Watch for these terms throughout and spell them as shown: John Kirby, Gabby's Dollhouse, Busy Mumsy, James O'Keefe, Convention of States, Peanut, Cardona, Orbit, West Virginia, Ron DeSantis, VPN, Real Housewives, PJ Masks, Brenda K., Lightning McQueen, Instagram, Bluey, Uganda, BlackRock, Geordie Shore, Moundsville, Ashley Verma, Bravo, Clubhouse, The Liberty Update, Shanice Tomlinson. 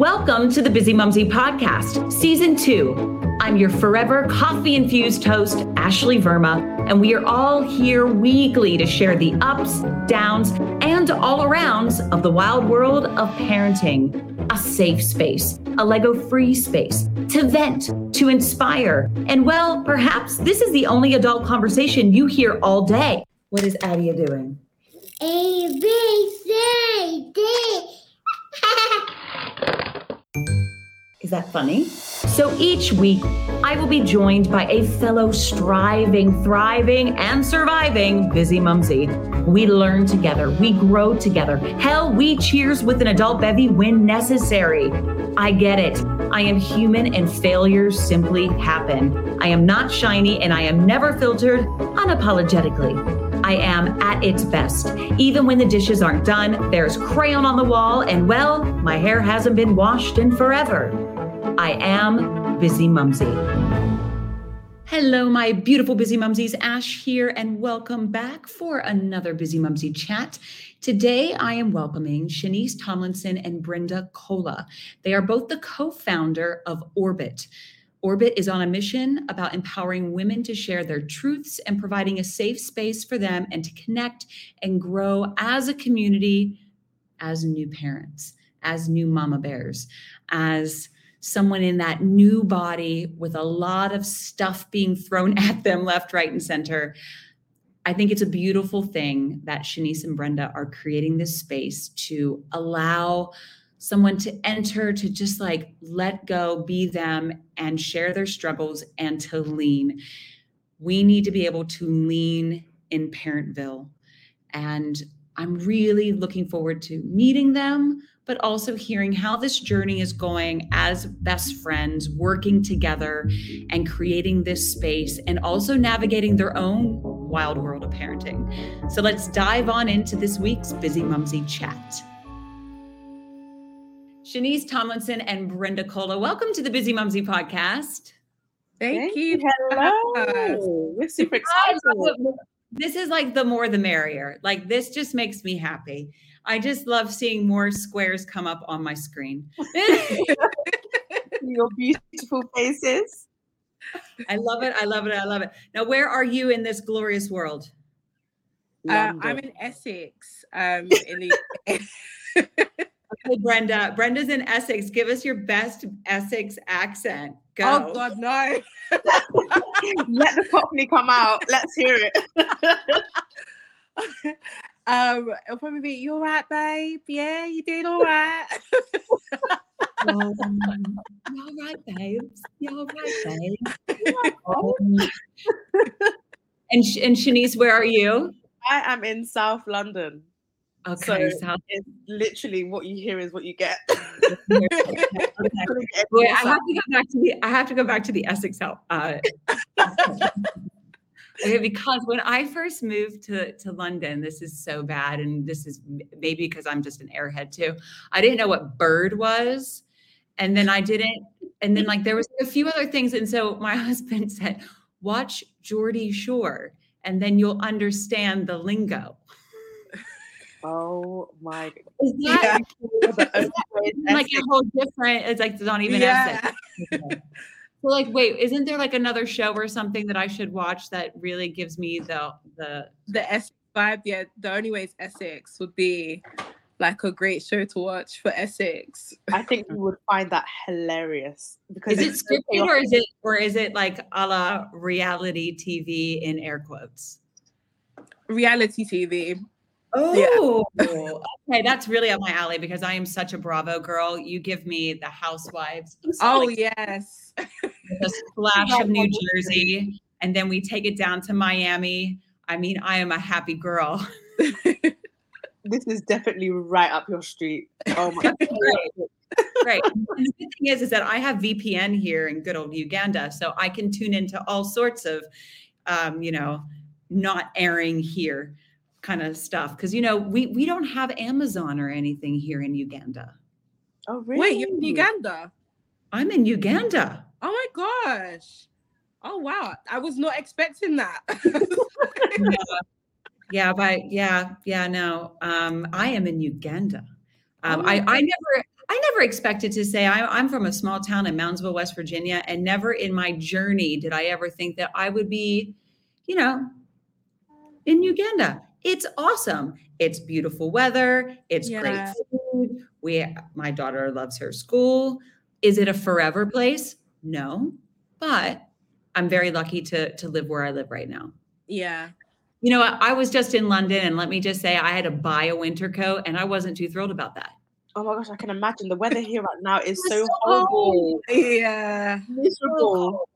Welcome to the Busy Mumsy podcast, season 2. I'm your forever coffee-infused host, Ashley Verma, and we are all here weekly to share the ups, downs, and all-arounds of the wild world of parenting. A safe space, a Lego-free space, to vent, to inspire. And well, perhaps this is the only adult conversation you hear all day. What is Adia doing? A, B, C, D. Is that funny? So each week, I will be joined by a fellow striving, thriving, and surviving busy mumsy. We learn together, we grow together. Hell, we cheers with an adult bevy when necessary. I get it. I am human and failures simply happen. I am not shiny and I am never filtered unapologetically. I am at its best. Even when the dishes aren't done, there's crayon on the wall, and well, my hair hasn't been washed in forever. I am Busy Mumsy. Hello, my beautiful Busy Mumsies. Ash here, and welcome back for another Busy Mumsy chat. Today, I am welcoming Shanice Tomlinson and Brenda K. They are both the co-founder of Orbit. Orbit is on a mission about empowering women to share their truths and providing a safe space for them and to connect and grow as a community, as new parents, as new mama bears, as someone in that new body with a lot of stuff being thrown at them left, right, and center. I think it's a beautiful thing that Shanice and Brenda are creating this space to allow someone to enter, to just like let go, be them, and share their struggles and to lean. We need to be able to lean in Parentville. And I'm really looking forward to meeting them, but also hearing how this journey is going as best friends, working together and creating this space and also navigating their own wild world of parenting. So let's dive on into this week's Busy Mumsy Chat. Shanice Tomlinson and Brenda K. Welcome to the Busy Mumsy podcast. Thank you. Hello. We're super excited. This is like the more the merrier. Like this just makes me happy. I just love seeing more squares come up on my screen. Your beautiful faces. I love it. I love it. I love it. Now, where are you in this glorious world? I'm in Essex. Hey, Brenda's in Essex. Give us your best Essex accent. Go. Oh, God, no. Let the company come out. Let's hear it. It'll probably be, you all right, babe? Yeah, you doing all right? You all right, babes? You all right, babe? And Shanice, where are you? I am in South London. Okay, so it's literally what you hear is what you get. Okay. Boy, I have to go back to the Essex help. Okay, because when I first moved to London, this is so bad, and this is maybe because I'm just an airhead too. I didn't know what bird was, and then there was a few other things, and so my husband said, "Watch Geordie Shore, and then you'll understand the lingo." Oh my God. Yeah. It's like a whole different, it's like not even Essex. Okay. So like, wait, isn't there like another show or something that I should watch that really gives me the Essex vibe? Yeah, The Only Way Is Essex would be like a great show to watch for Essex. I think you would find that hilarious. Because is it scripted or is it like a la reality TV in air quotes? Reality TV. Oh, yeah. Okay. That's really up my alley because I am such a Bravo girl. You give me the Housewives. Oh, yes. The splash of New Jersey. And then we take it down to Miami. I mean, I am a happy girl. This is definitely right up your street. Oh, my God. Right. And the good thing is that I have VPN here in good old Uganda. So I can tune into all sorts of, not airing here kind of stuff, because we don't have Amazon or anything here in Uganda. Oh, really? Wait, you're in Uganda? I'm in Uganda. Oh my gosh! Oh wow, I was not expecting that. No, I am in Uganda. I never never expected to say I'm from a small town in Moundsville, West Virginia, and never in my journey did I ever think that I would be, you know, in Uganda. It's awesome. It's beautiful weather. It's great food. My daughter loves her school. Is it a forever place? No, but I'm very lucky to live where I live right now. Yeah. You know, I was just in London, and let me just say I had to buy a winter coat, and I wasn't too thrilled about that. Oh my gosh, I can imagine. The weather here right now is so horrible. Yeah. Miserable.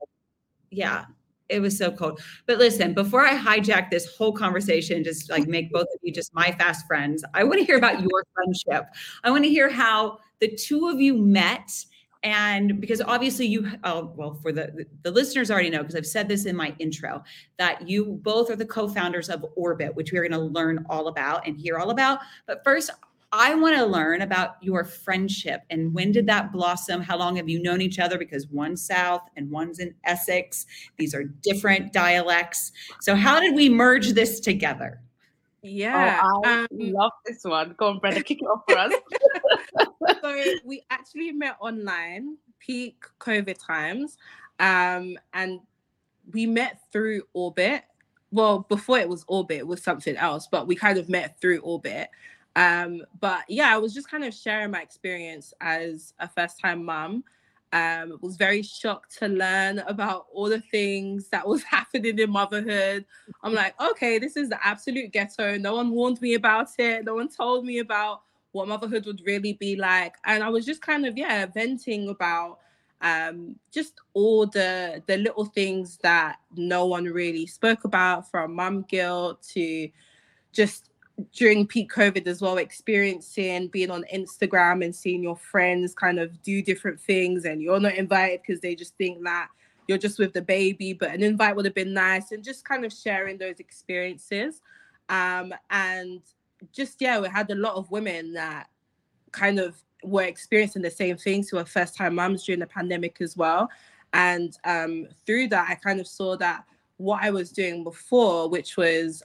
Yeah. It was so cold. But listen, before I hijack this whole conversation, just like make both of you just my fast friends, I want to hear about your friendship. I want to hear how the two of you met. And because obviously for the listeners already know, because I've said this in my intro, that you both are the co-founders of Orbit, which we're going to learn all about and hear all about. But first, I want to learn about your friendship and when did that blossom? How long have you known each other? Because one's South and one's in Essex. These are different dialects. So how did we merge this together? Yeah. Oh, I love this one. Go on, Brenda, kick it off for us. So we actually met online, peak COVID times. And we met through Orbit. Well, before it was Orbit, it was something else, but we kind of met through Orbit. But yeah, I was just kind of sharing my experience as a first-time mum. Was very shocked to learn about all the things that was happening in motherhood. I'm like, okay, this is the absolute ghetto. No one warned me about it. No one told me about what motherhood would really be like. And I was just kind of, venting about just all the little things that no one really spoke about, from mum guilt to just during peak COVID as well, experiencing being on Instagram and seeing your friends kind of do different things and you're not invited because they just think that you're just with the baby, but an invite would have been nice, and just kind of sharing those experiences. And just, we had a lot of women that kind of were experiencing the same things who were first-time mums during the pandemic as well. And through that, I kind of saw that what I was doing before, which was...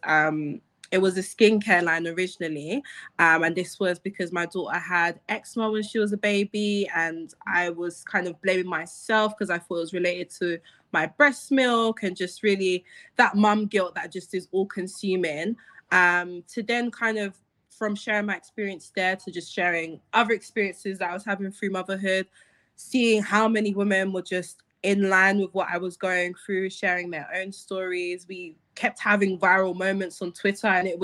it was a skincare line originally, and this was because my daughter had eczema when she was a baby, and I was kind of blaming myself because I thought it was related to my breast milk and just really that mum guilt that just is all-consuming. To then kind of from sharing my experience there to just sharing other experiences that I was having through motherhood, seeing how many women were just in line with what I was going through, sharing their own stories. We kept having viral moments on Twitter, and it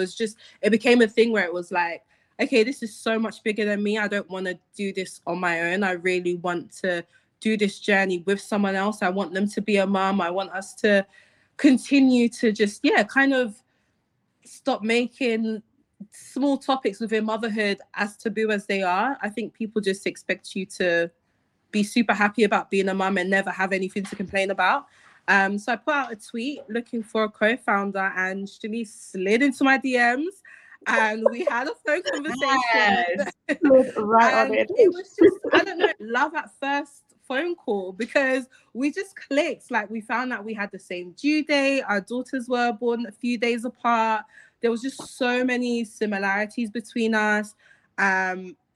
became a thing where it was like, okay, this is so much bigger than me. I don't want to do this on my own. I really want to do this journey with someone else. I want them to be a mom. I want us to continue to just, kind of stop making small topics within motherhood as taboo as they are. I think people just expect you to be super happy about being a mum and never have anything to complain about. So I put out a tweet looking for a co-founder, and Shanice slid into my DMs, and we had a phone conversation. Yes. Right on it. It was just, I don't know, love at first phone call, because we just clicked. Like, we found that we had the same due date. Our daughters were born a few days apart. There was just so many similarities between us.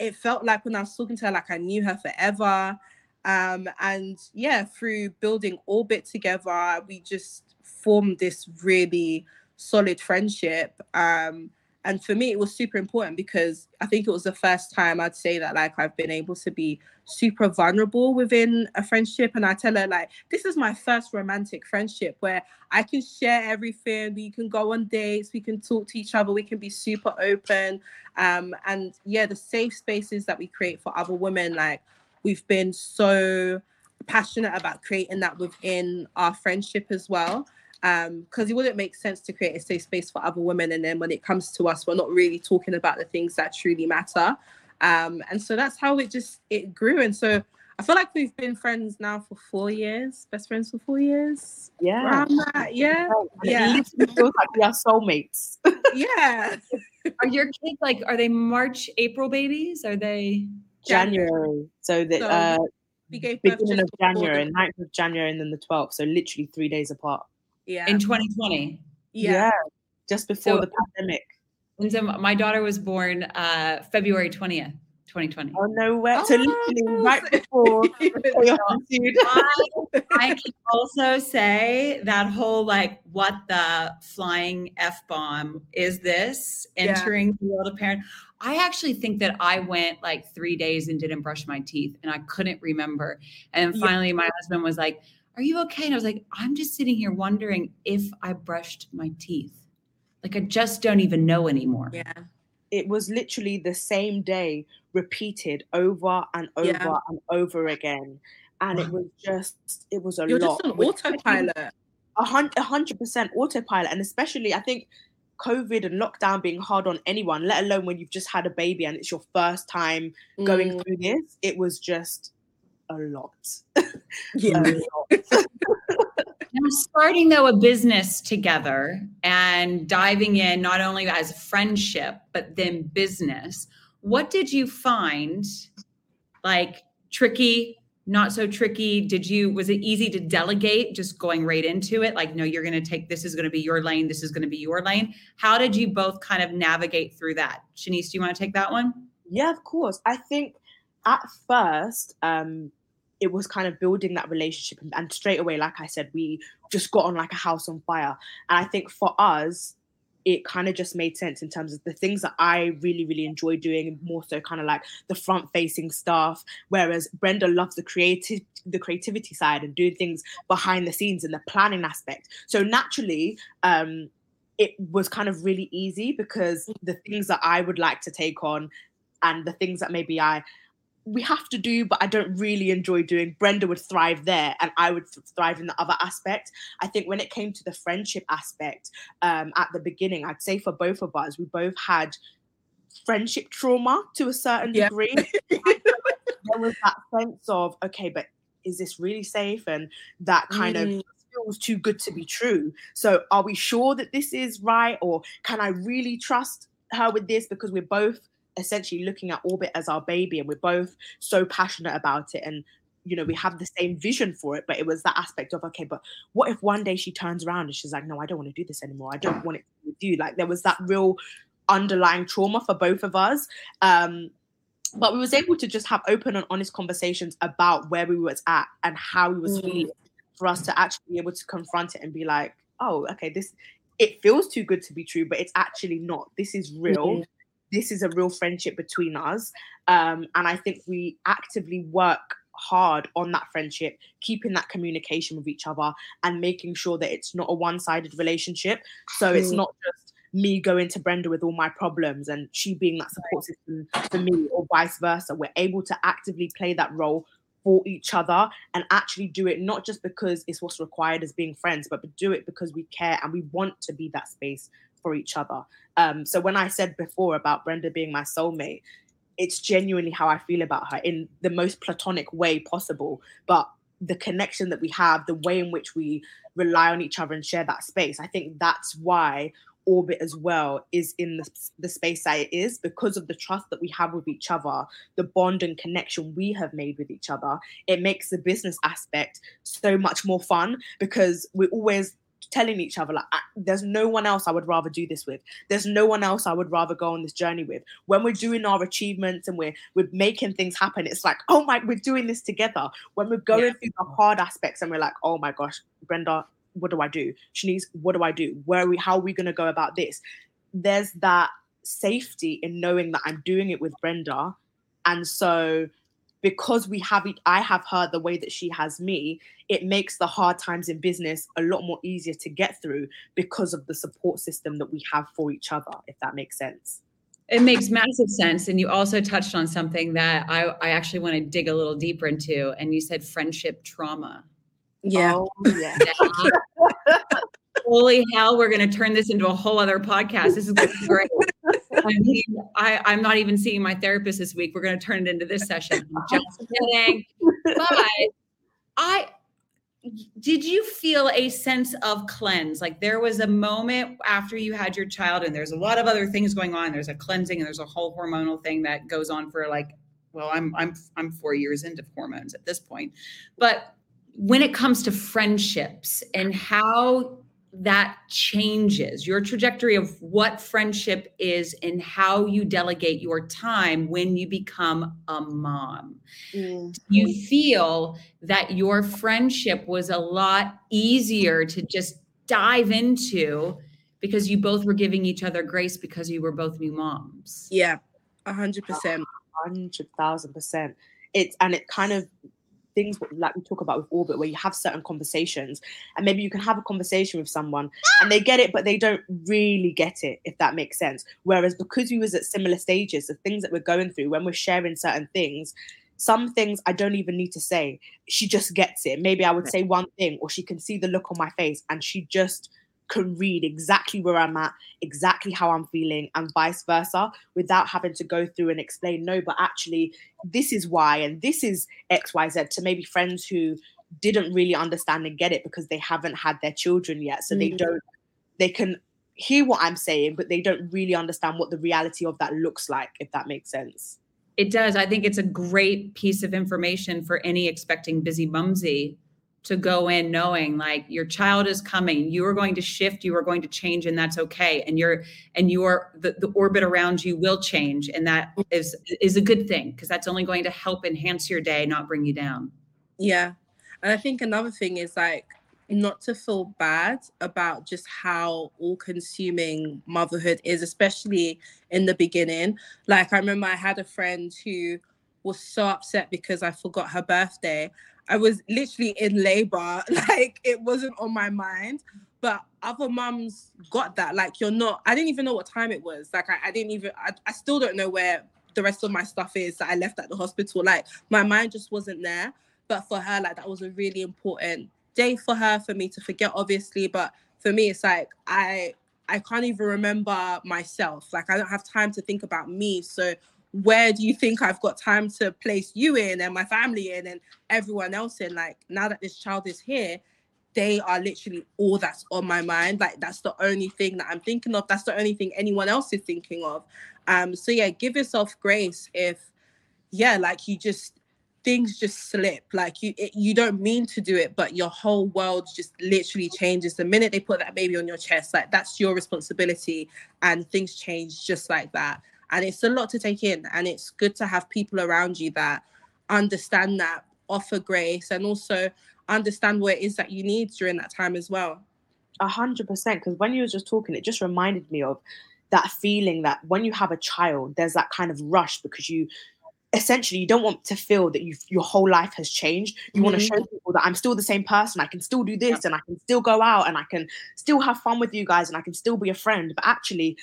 It felt like when I was talking to her, like I knew her forever. Through building Orbit together, we just formed this really solid friendship. And for me, it was super important because I think it was the first time I'd say that, like, I've been able to be super vulnerable within a friendship. And I tell her, like, this is my first romantic friendship where I can share everything. We can go on dates. We can talk to each other. We can be super open. The safe spaces that we create for other women, like, we've been so passionate about creating that within our friendship as well. Because it wouldn't make sense to create a safe space for other women, and then when it comes to us, we're not really talking about the things that truly matter. And so that's how it grew. And so I feel like we've been friends now for 4 years, best friends for 4 years. Yeah. It feels like we are soulmates. Yeah. Are your kids, like, are they March, April babies? Are they January? So that we gave birth beginning of January, 9th of January, and then the 12th. So literally 3 days apart. Yeah. In 2020. Yeah. Just before the pandemic. And so my daughter was born February 20th, 2020. Oh, nowhere. So literally right before. I can also say that whole like, what the flying F-bomb is this entering the world of parent? I actually think that I went like 3 days and didn't brush my teeth and I couldn't remember. And finally my husband was like, are you okay? And I was like, I'm just sitting here wondering if I brushed my teeth. Like, I just don't even know anymore. Yeah. It was literally the same day repeated over and over and over again. And it was just, it was a lot. You're just on autopilot. 100% autopilot. And especially, I think COVID and lockdown being hard on anyone, let alone when you've just had a baby and it's your first time going through this, it was just a lot. Yeah. I'm starting, though, a business together and diving in not only as friendship, but then business. What did you find, like, tricky, not so tricky? Was it easy to delegate, just going right into it? Like, no, you're going to take, this is going to be your lane, this is going to be your lane. How did you both kind of navigate through that? Shanice, do you want to take that one? Yeah, of course. I think at first, it was kind of building that relationship. And straight away, like I said, we just got on like a house on fire. And I think for us, it kind of just made sense in terms of the things that I really, really enjoy doing, more so kind of like the front-facing stuff. Whereas Brenda loves the creativity side and doing things behind the scenes and the planning aspect. So naturally, it was kind of really easy because the things that I would like to take on and the things that maybe we have to do, but I don't really enjoy doing. Brenda would thrive there and I would thrive in the other aspect. I think when it came to the friendship aspect, at the beginning, I'd say for both of us, we both had friendship trauma to a certain degree. There was that sense of, okay, but is this really safe? And that kind of feels too good to be true. So are we sure that this is right? Or can I really trust her with this? Because we're both essentially looking at Orbit as our baby and we're both so passionate about it and, you know, we have the same vision for it, but it was that aspect of, okay, but what if one day she turns around and she's like, no, I don't want to do this anymore, I don't want it to be with you. Like, there was that real underlying trauma for both of us, but we was able to just have open and honest conversations about where we was at and how we was feeling for us to actually be able to confront it and be like, oh, okay, this, it feels too good to be true, but it's actually not. This is real. This is a real friendship between us. And I think we actively work hard on that friendship, keeping that communication with each other and making sure that it's not a one-sided relationship. So it's not just me going to Brenda with all my problems and she being that support system for me, or vice versa. We're able to actively play that role for each other and actually do it not just because it's what's required as being friends, but do it because we care and we want to be that space for each other. So when I said before about Brenda being my soulmate, it's genuinely how I feel about her in the most platonic way possible. But the connection that we have, the way in which we rely on each other and share that space, I think that's why Orbit as well is in the space that it is, because of the trust that we have with each other, the bond and connection we have made with each other. It makes the business aspect so much more fun because we're always telling each other, like, there's no one else I would rather do this with. There's no one else I would rather go on this journey with. When we're doing our achievements and we're making things happen, it's like, oh my, we're doing this together. When we're going through the hard aspects and we're like, oh my gosh, Brenda, what do I do? Shanice, what do I do? How are we going to go about this? There's that safety in knowing that I'm doing it with Brenda. And so because I have her the way that she has me, it makes the hard times in business a lot more easier to get through because of the support system that we have for each other, if that makes sense. It makes massive sense. And you also touched on something that I actually want to dig a little deeper into. And you said friendship trauma. Yeah. Oh, yeah. Holy hell, we're going to turn this into a whole other podcast. This is going to be great. I mean, I'm not even seeing my therapist this week. We're going to turn it into this session. I'm just kidding. But did you feel a sense of cleanse? Like, there was a moment after you had your child and there's a lot of other things going on. There's a cleansing and there's a whole hormonal thing that goes on for like, well, I'm 4 years into hormones at this point. But when it comes to friendships and how that changes your trajectory of what friendship is and how you delegate your time when you become a mom. Mm-hmm. Do you feel that your friendship was a lot easier to just dive into because you both were giving each other grace because you were both new moms? Yeah, 100%. 100,000%. It kind of things like we talk about with Orbit, where you have certain conversations and maybe you can have a conversation with someone and they get it, but they don't really get it, if that makes sense. Whereas because we was at similar stages, the things that we're going through, when we're sharing certain things, some things I don't even need to say. She just gets it. Maybe I would say one thing, or she can see the look on my face and she just can read exactly where I'm at, exactly how I'm feeling, and vice versa, without having to go through and explain, no, but actually this is why, and this is X, Y, Z, to maybe friends who didn't really understand and get it because they haven't had their children yet. So they can hear what I'm saying, but they don't really understand what the reality of that looks like, if that makes sense. It does. I think it's a great piece of information for any expecting busy mumsy to go in knowing, like, your child is coming, you are going to shift, you are going to change, and that's okay. And the orbit around you will change. And that is a good thing, because that's only going to help enhance your day, not bring you down. Yeah. And I think another thing is, like, not to feel bad about just how all-consuming motherhood is, especially in the beginning. Like, I remember I had a friend who was so upset because I forgot her birthday. I was literally in labor, like, it wasn't on my mind, but other mums got that. Like, I didn't even know what time it was. Like, I still don't know where the rest of my stuff is that I left at the hospital. Like, my mind just wasn't there. But for her, like, that was a really important day for her, for me to forget, obviously. But for me, it's like, I can't even remember myself. Like, I don't have time to think about me. So where do you think I've got time to place you in, and my family in, and everyone else in? Like, now that this child is here, they are literally all that's on my mind. Like, that's the only thing that I'm thinking of. That's the only thing anyone else is thinking of. So yeah, give yourself grace if, yeah, like, you just, things just slip. Like, you don't mean to do it, but your whole world just literally changes. The minute they put that baby on your chest, like, that's your responsibility, and things change just like that. And it's a lot to take in, and it's good to have people around you that understand that, offer grace, and also understand what it is that you need during that time as well. 100%, because when you were just talking, it just reminded me of that feeling that when you have a child, there's that kind of rush, because you essentially, you don't want to feel that your whole life has changed. You want to show people that I'm still the same person. I can still do this, and I can still go out, and I can still have fun with you guys, and I can still be a friend. But actually,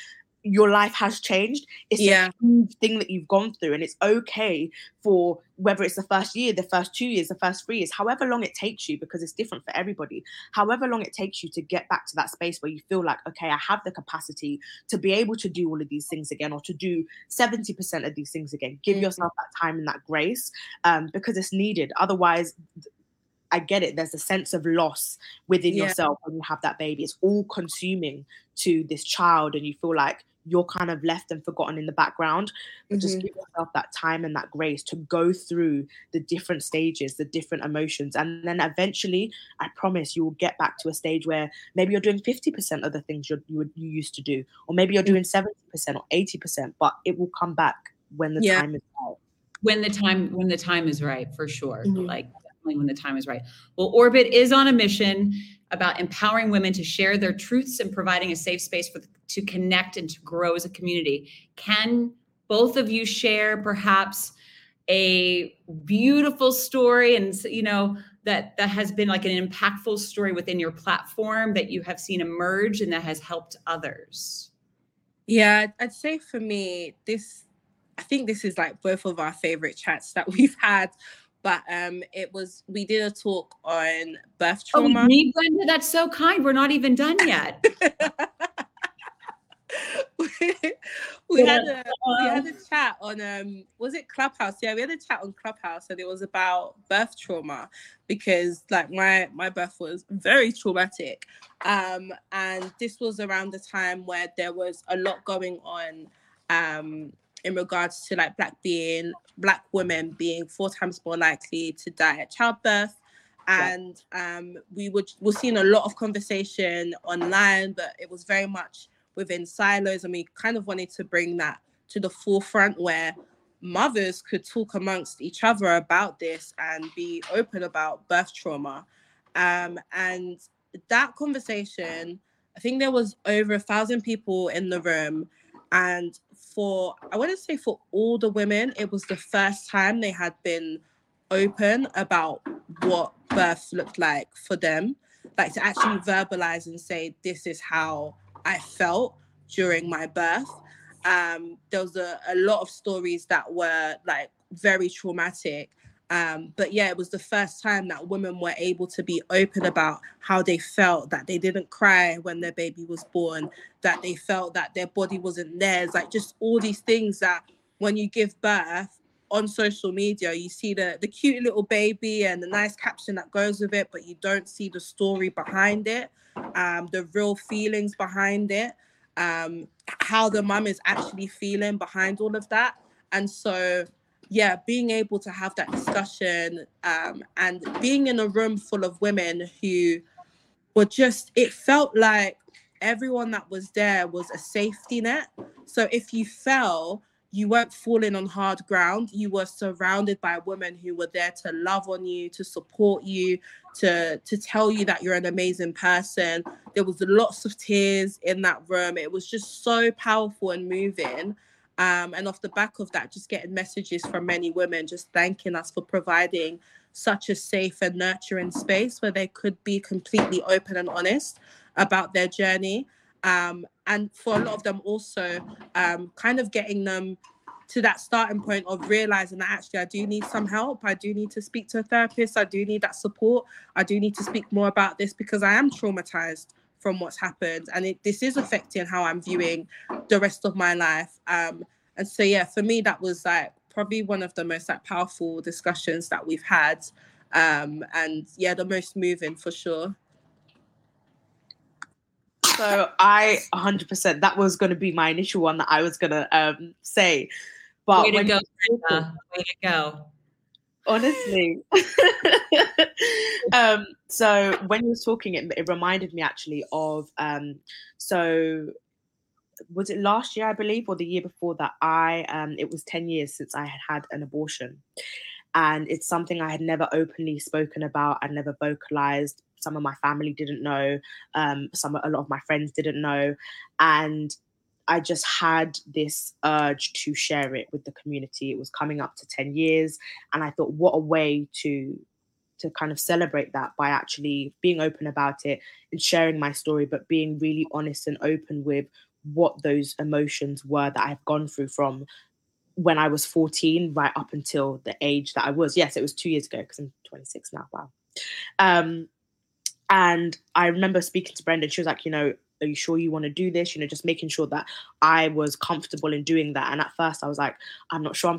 your life has changed. It's a huge thing that you've gone through, and it's okay for, whether it's the first year, the first 2 years, the first 3 years, however long it takes you, because it's different for everybody, however long it takes you to get back to that space where you feel like, okay, I have the capacity to be able to do all of these things again, or to do 70% of these things again. Give yourself that time and that grace, because it's needed. Otherwise, I get it. There's a sense of loss within yourself when you have that baby. It's all consuming to this child, and you feel like you're kind of left and forgotten in the background. But just give yourself that time and that grace to go through the different stages, the different emotions. And then eventually, I promise, you will get back to a stage where maybe you're doing 50% of the things you used to do, or maybe you're doing 70% or 80%, but it will come back when the time is right. When the time is right, for sure. Like, definitely when the time is right. Well, Orbit is on a mission about empowering women to share their truths and providing a safe space to connect and to grow as a community. Can both of you share perhaps a beautiful story, and, you know, that has been like an impactful story within your platform that you have seen emerge and that has helped others? Yeah, I'd say for me, I think this is like both of our favorite chats that we've had. But we did a talk on birth trauma. Oh, me, Brenda, that's so kind. We're not even done yet. we had a chat on, was it Clubhouse? Yeah, we had a chat on Clubhouse, and it was about birth trauma, because, like, my birth was very traumatic. And this was around the time where there was a lot going on, in regards to, like, Black women being 4 times more likely to die at childbirth, And we're seeing a lot of conversation online, but it was very much within silos. And we kind of wanted to bring that to the forefront where mothers could talk amongst each other about this and be open about birth trauma. And that conversation, I think there was over 1,000 people in the room. And for all the women, it was the first time they had been open about what birth looked like for them, like to actually verbalize and say, this is how I felt during my birth. There was a lot of stories that were like very traumatic, but yeah, it was the first time that women were able to be open about how they felt, that they didn't cry when their baby was born, that they felt that their body wasn't theirs, like just all these things that when you give birth on social media, you see the cute little baby and the nice caption that goes with it, but you don't see the story behind it, the real feelings behind it, how the mum is actually feeling behind all of that. And so, yeah, being able to have that discussion and being in a room full of women who were just, it felt like everyone that was there was a safety net. So if you fell, you weren't falling on hard ground. You were surrounded by women who were there to love on you, to support you, to tell you that you're an amazing person. There was lots of tears in that room. It was just so powerful and moving. And off the back of that, just getting messages from many women just thanking us for providing such a safe and nurturing space where they could be completely open and honest about their journey. And for a lot of them also, kind of getting them to that starting point of realizing that actually I do need some help. I do need to speak to a therapist. I do need that support. I do need to speak more about this because I am traumatized from what's happened. And this is affecting how I'm viewing the rest of my life. And so, yeah, for me, that was like probably one of the most like powerful discussions that we've had. And yeah, the most moving for sure. So I 100%, that was going to be my initial one that I was going to say. But way to go, Brenda. Way to go. Honestly. So when you were talking, it reminded me actually of, so was it last year, I believe, or the year before that it was 10 years since I had had an abortion. And it's something I had never openly spoken about. I'd never vocalized. Some of my family didn't know. A lot of my friends didn't know. And I just had this urge to share it with the community. It was coming up to 10 years. And I thought, what a way to kind of celebrate that by actually being open about it and sharing my story, but being really honest and open with what those emotions were that I've gone through from when I was 14 right up until the age that I was. Yes, it was 2 years ago because I'm 26 now. Wow. And I remember speaking to Brenda, and she was like, you know, are you sure you want to do this? You know, just making sure that I was comfortable in doing that. And at first I was like, I'm not sure.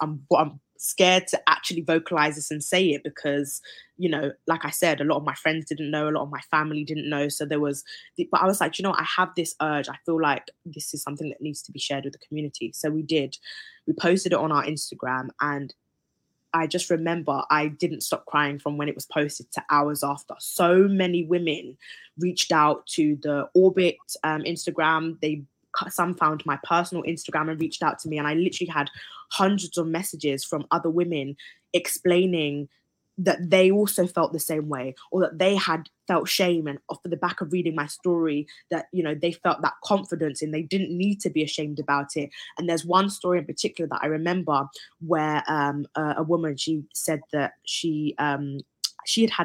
I'm scared to actually vocalize this and say it because, you know, like I said, a lot of my friends didn't know, a lot of my family didn't know. So but I was like, you know, I have this urge. I feel like this is something that needs to be shared with the community. So we did. We posted it on our Instagram, and I just remember I didn't stop crying from when it was posted to hours after. So many women reached out to the Orbit Instagram. Some found my personal Instagram and reached out to me. And I literally had hundreds of messages from other women explaining that they also felt the same way, or that they had felt shame, and off the back of reading my story that, you know, they felt that confidence and they didn't need to be ashamed about it. And there's one story in particular that I remember where a woman, she said that she had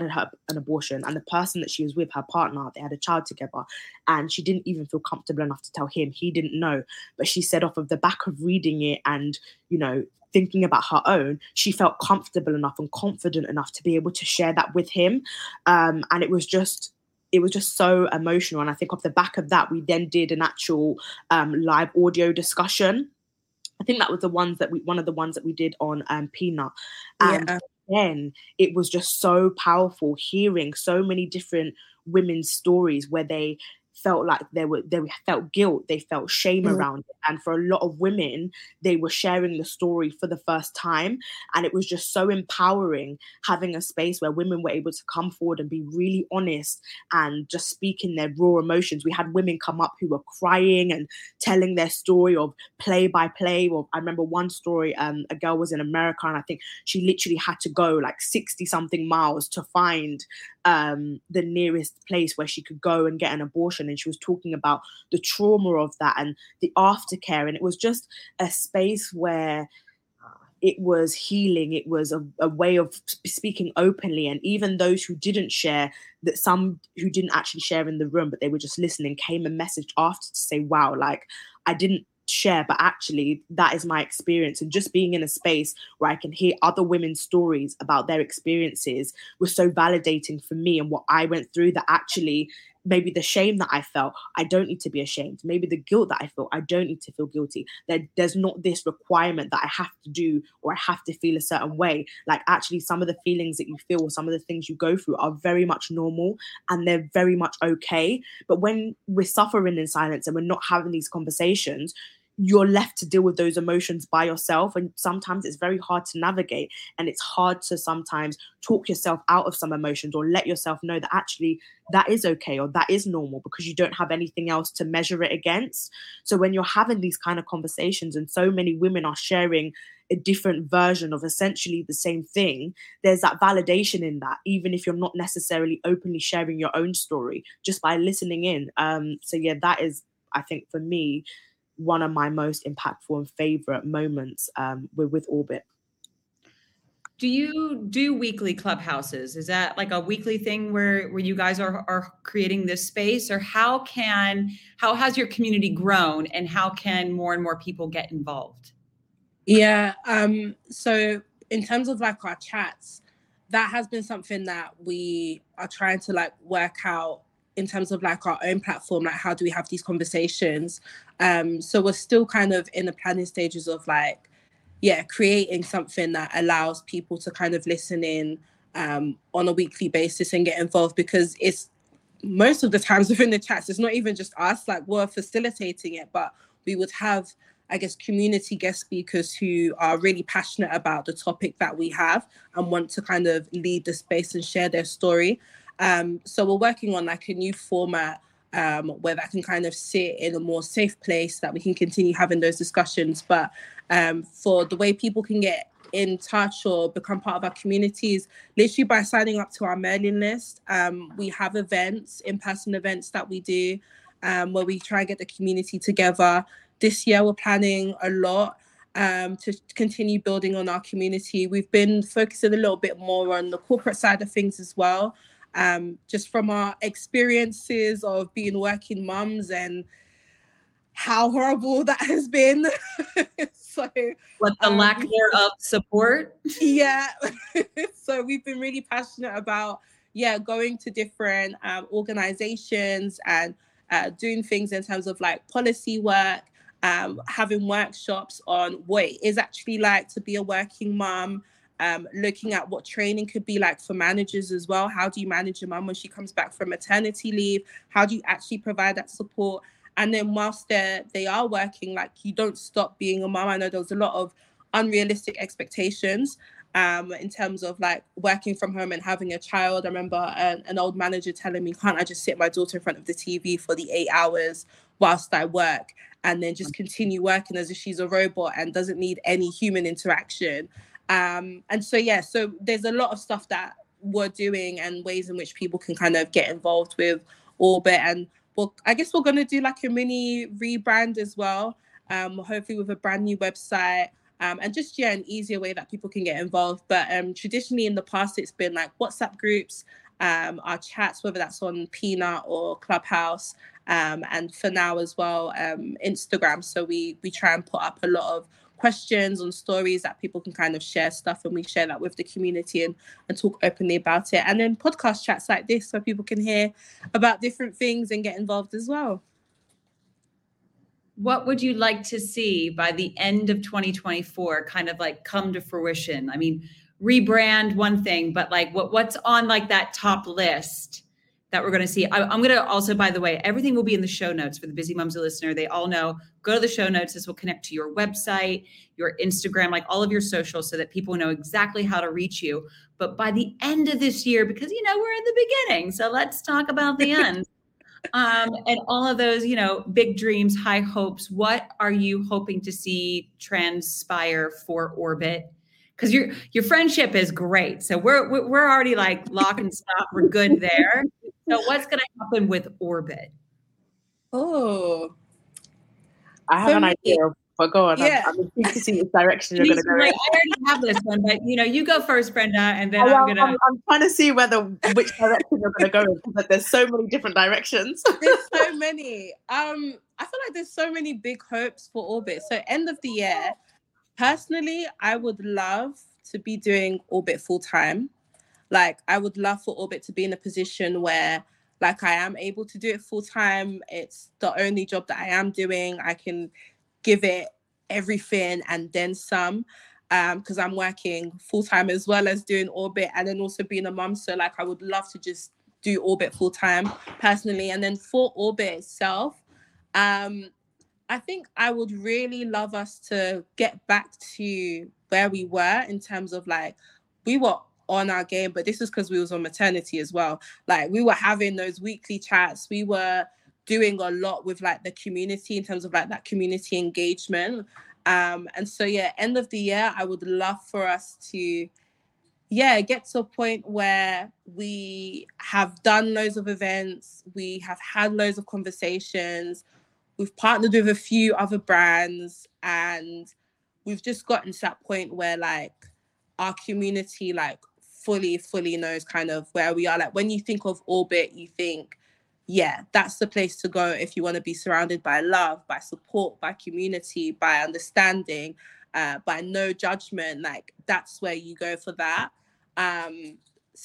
an abortion, and the person that she was with, her partner, they had a child together, and she didn't even feel comfortable enough to tell him. He didn't know. But she said off of the back of reading it and, you know, thinking about her own, she felt comfortable enough and confident enough to be able to share that with him. And it was just so emotional. And I think off the back of that, we then did an actual live audio discussion. I think that was one of the ones that we did on Peanut. And yeah. Then it was just so powerful hearing so many different women's stories where they felt like they felt guilt, they felt shame around it. And for a lot of women, they were sharing the story for the first time. And it was just so empowering having a space where women were able to come forward and be really honest and just speak in their raw emotions. We had women come up who were crying and telling their story of play by play. Or I remember one story, a girl was in America, and I think she literally had to go like 60 something miles to find the nearest place where she could go and get an abortion. And she was talking about the trauma of that and the aftercare. And it was just a space where it was healing. It was a way of speaking openly. And even those who didn't share, that some who didn't actually share in the room, but they were just listening, came and messaged after to say, wow, like I didn't share, but actually that is my experience. And just being in a space where I can hear other women's stories about their experiences was so validating for me and what I went through, that actually maybe the shame that I felt, I don't need to be ashamed. Maybe the guilt that I felt, I don't need to feel guilty. There's not this requirement that I have to do or I have to feel a certain way. Like actually some of the feelings that you feel or some of the things you go through are very much normal and they're very much okay. But when we're suffering in silence and we're not having these conversations, you're left to deal with those emotions by yourself. And sometimes it's very hard to navigate, and it's hard to sometimes talk yourself out of some emotions or let yourself know that actually that is okay or that is normal, because you don't have anything else to measure it against. So when you're having these kind of conversations and so many women are sharing a different version of essentially the same thing, there's that validation in that, even if you're not necessarily openly sharing your own story, just by listening in. So yeah, that is, I think for me, one of my most impactful and favorite moments with Orbit. Do you do weekly clubhouses? Is that like a weekly thing where you guys are creating this space, or how has your community grown and how can more and more people get involved? Yeah. So in terms of like our chats, that has been something that we are trying to like work out in terms of like our own platform, like how do we have these conversations? So we're still kind of in the planning stages of like, yeah, creating something that allows people to kind of listen in on a weekly basis and get involved, because it's most of the times within the chats, it's not even just us, like we're facilitating it, but we would have, I guess, community guest speakers who are really passionate about the topic that we have and want to kind of lead the space and share their story. So we're working on like a new format where that can kind of sit in a more safe place that we can continue having those discussions. But for the way people can get in touch or become part of our communities, literally by signing up to our mailing list. We have events, in-person events that we do where we try and get the community together. This year we're planning a lot to continue building on our community. We've been focusing a little bit more on the corporate side of things as well. Just from our experiences of being working mums and how horrible that has been. So, what the lack thereof support. Yeah. So we've been really passionate about, yeah, going to different organizations and doing things in terms of like policy work, having workshops on what it is actually like to be a working mum. Looking at what training could be like for managers as well. How do you manage your mum when she comes back from maternity leave? How do you actually provide that support? And then whilst they are working, like you don't stop being a mum. I know there was a lot of unrealistic expectations in terms of like working from home and having a child. I remember an old manager telling me, can't I just sit my daughter in front of the TV for the 8 hours whilst I work and then just continue working as if she's a robot and doesn't need any human interaction? And so, yeah, so there's a lot of stuff that we're doing and ways in which people can kind of get involved with Orbit. And I guess we're going to do like a mini rebrand as well, hopefully with a brand new website and just, yeah, an easier way that people can get involved. But traditionally in the past, it's been like WhatsApp groups, our chats, whether that's on Peanut or Clubhouse, and for now as well, Instagram. So we try and put up a lot of questions and stories that people can kind of share stuff, and we share that with the community and talk openly about it. And then podcast chats like this, so people can hear about different things and get involved as well. What would you like to see by the end of 2024 kind of like come to fruition? I mean, rebrand one thing, but like what's on like that top list that we're going to see. I'm going to also, by the way, everything will be in the show notes for the Busy Mumsy listener. They all know, go to the show notes. This will connect to your website, your Instagram, like all of your socials, so that people know exactly how to reach you. But by the end of this year, because, you know, we're in the beginning, so let's talk about the end. And all of those, you know, big dreams, high hopes. What are you hoping to see transpire for Orbit? Because your friendship is great, so we're already like lock and stock. We're good there. So what's going to happen with Orbit? Oh, I have an idea. But go on. Yeah. I'm intrigued to see which direction you're going to go. Right. I already have this one, but you know, you go first, Brenda, and then I'm trying to see which direction you're going to go in, because there's so many different directions. There's so many. I feel like there's so many big hopes for Orbit. So end of the year, personally, I would love to be doing Orbit full time. Like, I would love for Orbit to be in a position where, like, I am able to do it full time. It's the only job that I am doing. I can give it everything and then some, because I'm working full-time as well as doing Orbit and then also being a mum. So, like, I would love to just do Orbit full-time personally. And then for Orbit itself, I think I would really love us to get back to where we were in terms of, like, we were on our game, but this is because we was on maternity as well. Like, we were having those weekly chats. We were doing a lot with, like, the community in terms of, like, that community engagement. And so, yeah, end of the year, I would love for us to, yeah, get to a point where we have done loads of events. We have had loads of conversations. We've partnered with a few other brands, and we've just gotten to that point where, like, our community, like, fully knows kind of where we are. Like, when you think of Orbit, you think, yeah, that's the place to go if you want to be surrounded by love, by support, by community, by understanding, by no judgment. Like, that's where you go for that. So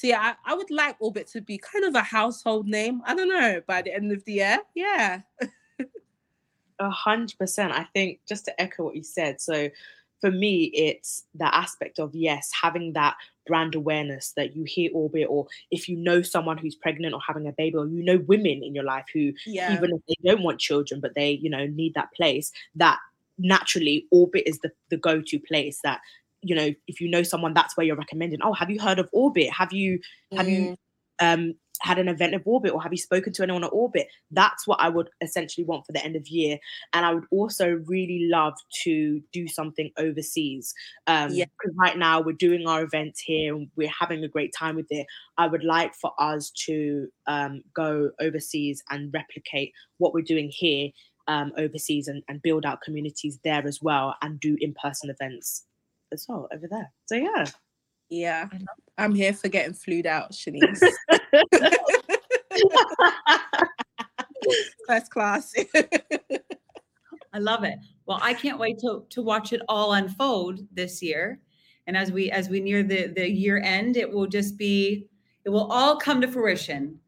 yeah, I would like Orbit to be kind of a household name, I don't know, by the end of the year. Yeah. 100%. I think, just to echo what you said, so for me, it's that aspect of, yes, having that brand awareness that you hear Orbit, or if you know someone who's pregnant or having a baby, or you know women in your life who, even if they don't want children, but they, you know, need that place, that naturally Orbit is the go-to place that, you know, if you know someone, that's where you're recommending, oh, have you heard of Orbit? Have you had an event of Orbit, or have you spoken to anyone at Orbit? That's what I would essentially want for the end of year. And I would also really love to do something overseas. Because right now we're doing our events here and we're having a great time with it. I would like for us to go overseas and replicate what we're doing here overseas, and build out communities there as well, and do in-person events as well over there. So yeah. Yeah, I'm here for getting flued out, Shanice. First class. I love it. Well, I can't wait to watch it all unfold this year. And as we near the year end, it will all come to fruition.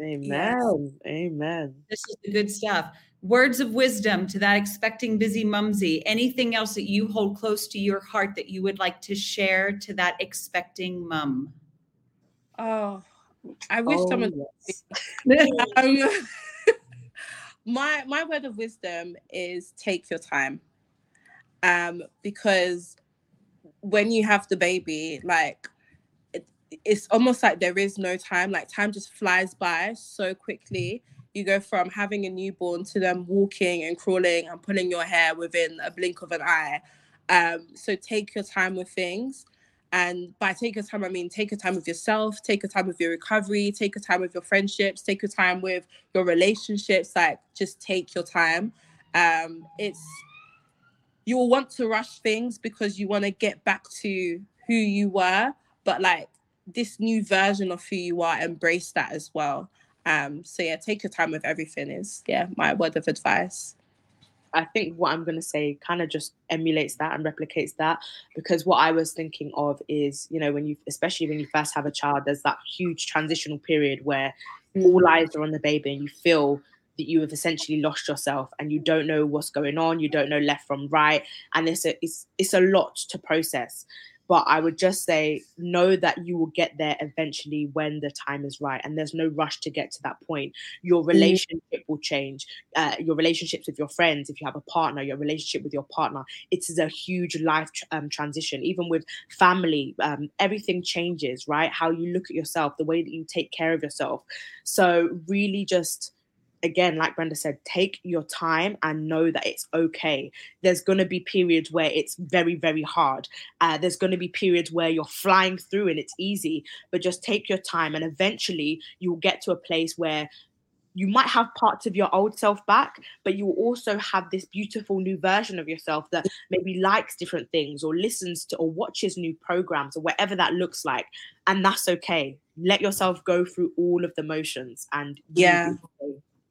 Amen. Yes. Amen. This is the good stuff. Words of wisdom to that expecting Busy Mumsy. Anything else that you hold close to your heart that you would like to share to that expecting mum? Oh, I wish someone. Yes. My word of wisdom is take your time, because when you have the baby, like, it's almost like there is no time. Like, time just flies by so quickly. You go from having a newborn to them walking and crawling and pulling your hair within a blink of an eye. So take your time with things. And by take your time, I mean take your time with yourself, take your time with your recovery, take your time with your friendships, take your time with your relationships. Like, just take your time. You will want to rush things because you want to get back to who you were. But, like, this new version of who you are, embrace that as well. So yeah, take your time with everything is, yeah, my word of advice. I think what I'm going to say kind of just emulates that and replicates that, because what I was thinking of is, you know, especially when you first have a child, there's that huge transitional period where all eyes are on the baby, and you feel that you have essentially lost yourself, and you don't know what's going on, you don't know left from right, and it's a lot to process. But I would just say, know that you will get there eventually when the time is right. And there's no rush to get to that point. Your relationship will change. Your relationships with your friends, if you have a partner, your relationship with your partner. It is a huge life transition. Even with family, everything changes, right? How you look at yourself, the way that you take care of yourself. So really just... Again, like Brenda said, take your time and know that it's okay. There's going to be periods where it's very, very hard. There's going to be periods where you're flying through and it's easy, but just take your time and eventually you'll get to a place where you might have parts of your old self back, but you will also have this beautiful new version of yourself that maybe likes different things or listens to or watches new programs or whatever that looks like. And that's okay. Let yourself go through all of the motions and yeah.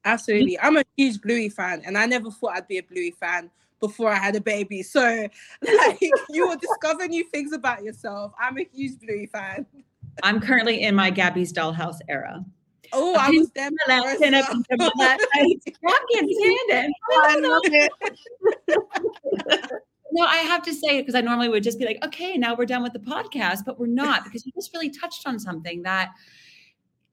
Absolutely. I'm a huge Bluey fan and I never thought I'd be a Bluey fan before I had a baby. So like, you will discover new things about yourself. I'm a huge Bluey fan. I'm currently in my Gabby's Dollhouse era. Oh, I was there. I can't stand it. I love it. No, I have to say, because I normally would just be like, okay, now we're done with the podcast, but we're not, because you just really touched on something that...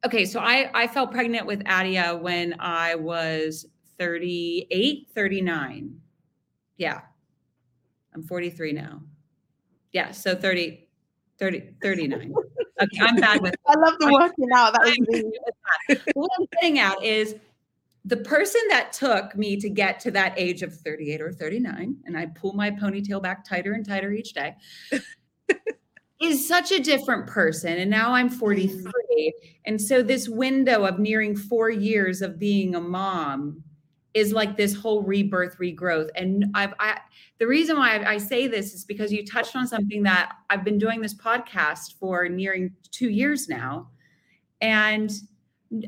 Okay, so I fell pregnant with Adia when I was 38, 39. Yeah. I'm 43 now. Yeah, so 39. Okay, I'm bad with that. I love the working out. That was really good. What I'm getting at is the person that took me to get to that age of 38 or 39, and I pull my ponytail back tighter and tighter each day, is such a different person. And now I'm 43. And so this window of nearing 4 years of being a mom is like this whole rebirth, regrowth. And the reason why I say this is because you touched on something that I've been doing this podcast for nearing 2 years now. And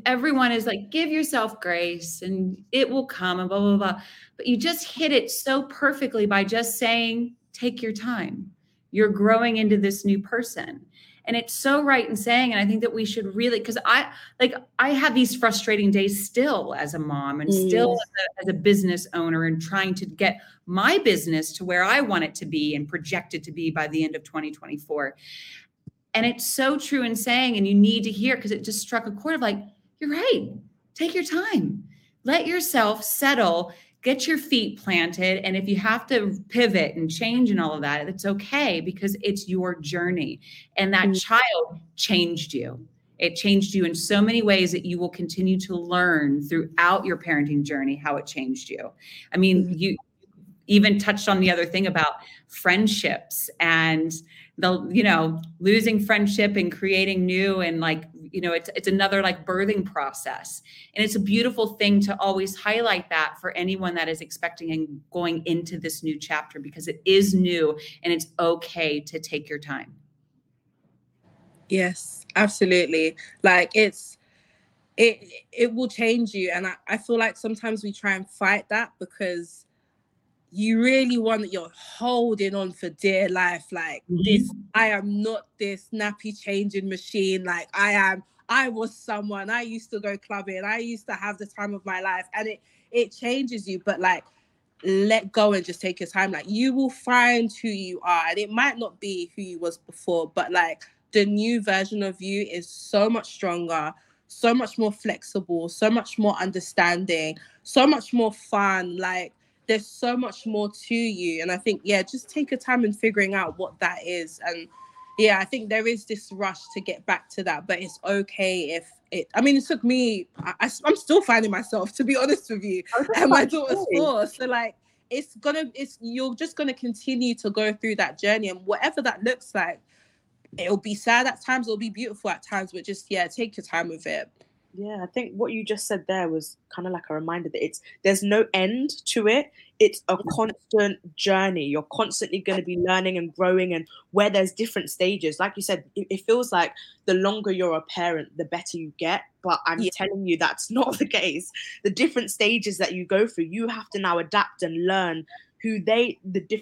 everyone is like, give yourself grace and it will come and blah, blah, blah. But you just hit it so perfectly by just saying, take your time. You're growing into this new person. And it's so right in saying, and I think that we should really, because I have these frustrating days still as a mom and still as a business owner and trying to get my business to where I want it to be and projected to be by the end of 2024. And it's so true in saying, and you need to hear, because it just struck a chord of like, you're right. Take your time. Let yourself settle. Get your feet planted. And if you have to pivot and change and all of that, it's okay, because it's your journey. And that child changed you. It changed you in so many ways that you will continue to learn throughout your parenting journey, how it changed you. I mean, you even touched on the other thing about friendships and the, you know, losing friendship and creating new, and like, you know, it's another like birthing process. And it's a beautiful thing to always highlight that for anyone that is expecting and going into this new chapter, because it is new and it's okay to take your time. Yes, absolutely. Like it will change you. And I feel like sometimes we try and fight that because you really want that, you're holding on for dear life. Like this, I am not this nappy changing machine. Like I was someone, I used to go clubbing. I used to have the time of my life, and it changes you, but like, let go and just take your time. Like you will find who you are, and it might not be who you was before, but like the new version of you is so much stronger, so much more flexible, so much more understanding, so much more fun. Like, there's so much more to you. And I think, yeah, just take your time in figuring out what that is. And yeah, I think there is this rush to get back to that, but it's okay if it, I mean, it took me, I'm still finding myself, to be honest with you. And my daughter's 4. So like, you're just going to continue to go through that journey, and whatever that looks like, it'll be sad at times, it'll be beautiful at times, but just, yeah, take your time with it. Yeah, I think what you just said there was kind of like a reminder that there's no end to it. It's a constant journey. You're constantly going to be learning and growing, and where there's different stages. Like you said, it feels like the longer you're a parent, the better you get. But I'm telling you, that's not the case. The different stages that you go through, you have to now adapt and learn who the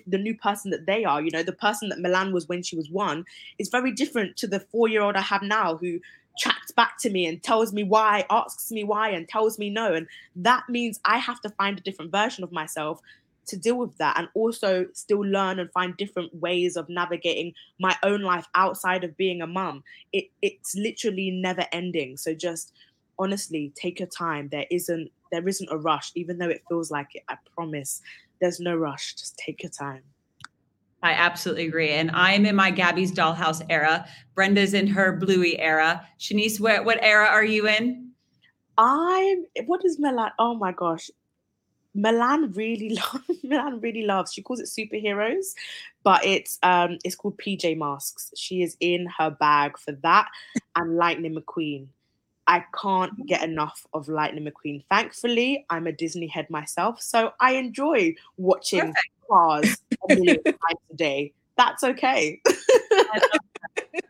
new person that they are. You know, the person that Milan was when she was 1 is very different to the 4-year-old I have now, who chats back to me and tells me why, asks me why, and tells me no. And that means I have to find a different version of myself to deal with that and also still learn and find different ways of navigating my own life outside of being a mum. It's literally never ending. So just honestly, take your time. There isn't a rush, even though it feels like it. I promise there's no rush. Just take your time. I absolutely agree. And I'm in my Gabby's Dollhouse era. Brenda's in her Bluey era. Shanice, what era are you in? What is Milan? Oh my gosh. Milan really loves, she calls it superheroes, but it's called PJ Masks. She is in her bag for that. And Lightning McQueen. I can't get enough of Lightning McQueen. Thankfully, I'm a Disney head myself, so I enjoy watching cars a million times a day. That's okay.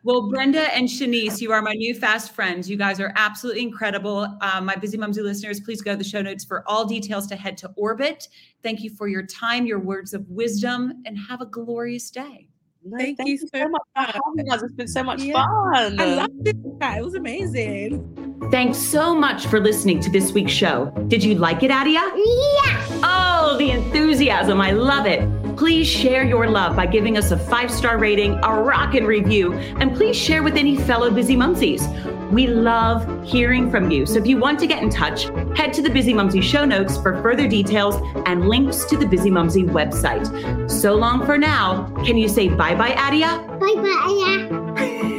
Well, Brenda and Shanice, you are my new fast friends. You guys are absolutely incredible. My Busy Mumsy listeners, please go to the show notes for all details to head to Orbit. Thank you for your time, your words of wisdom, and have a glorious day. Thank you so much for having us. It's been so much fun. I loved it. It was amazing. Thanks so much for listening to this week's show. Did you like it, Adia? Yeah. Oh, the enthusiasm. I love it. Please share your love by giving us a 5-star rating, a rockin' review, and please share with any fellow Busy Mumsies. We love hearing from you. So if you want to get in touch, head to the Busy Mumsy show notes for further details and links to the Busy Mumsy website. So long for now. Can you say bye-bye, Adia? Bye-bye, Adia.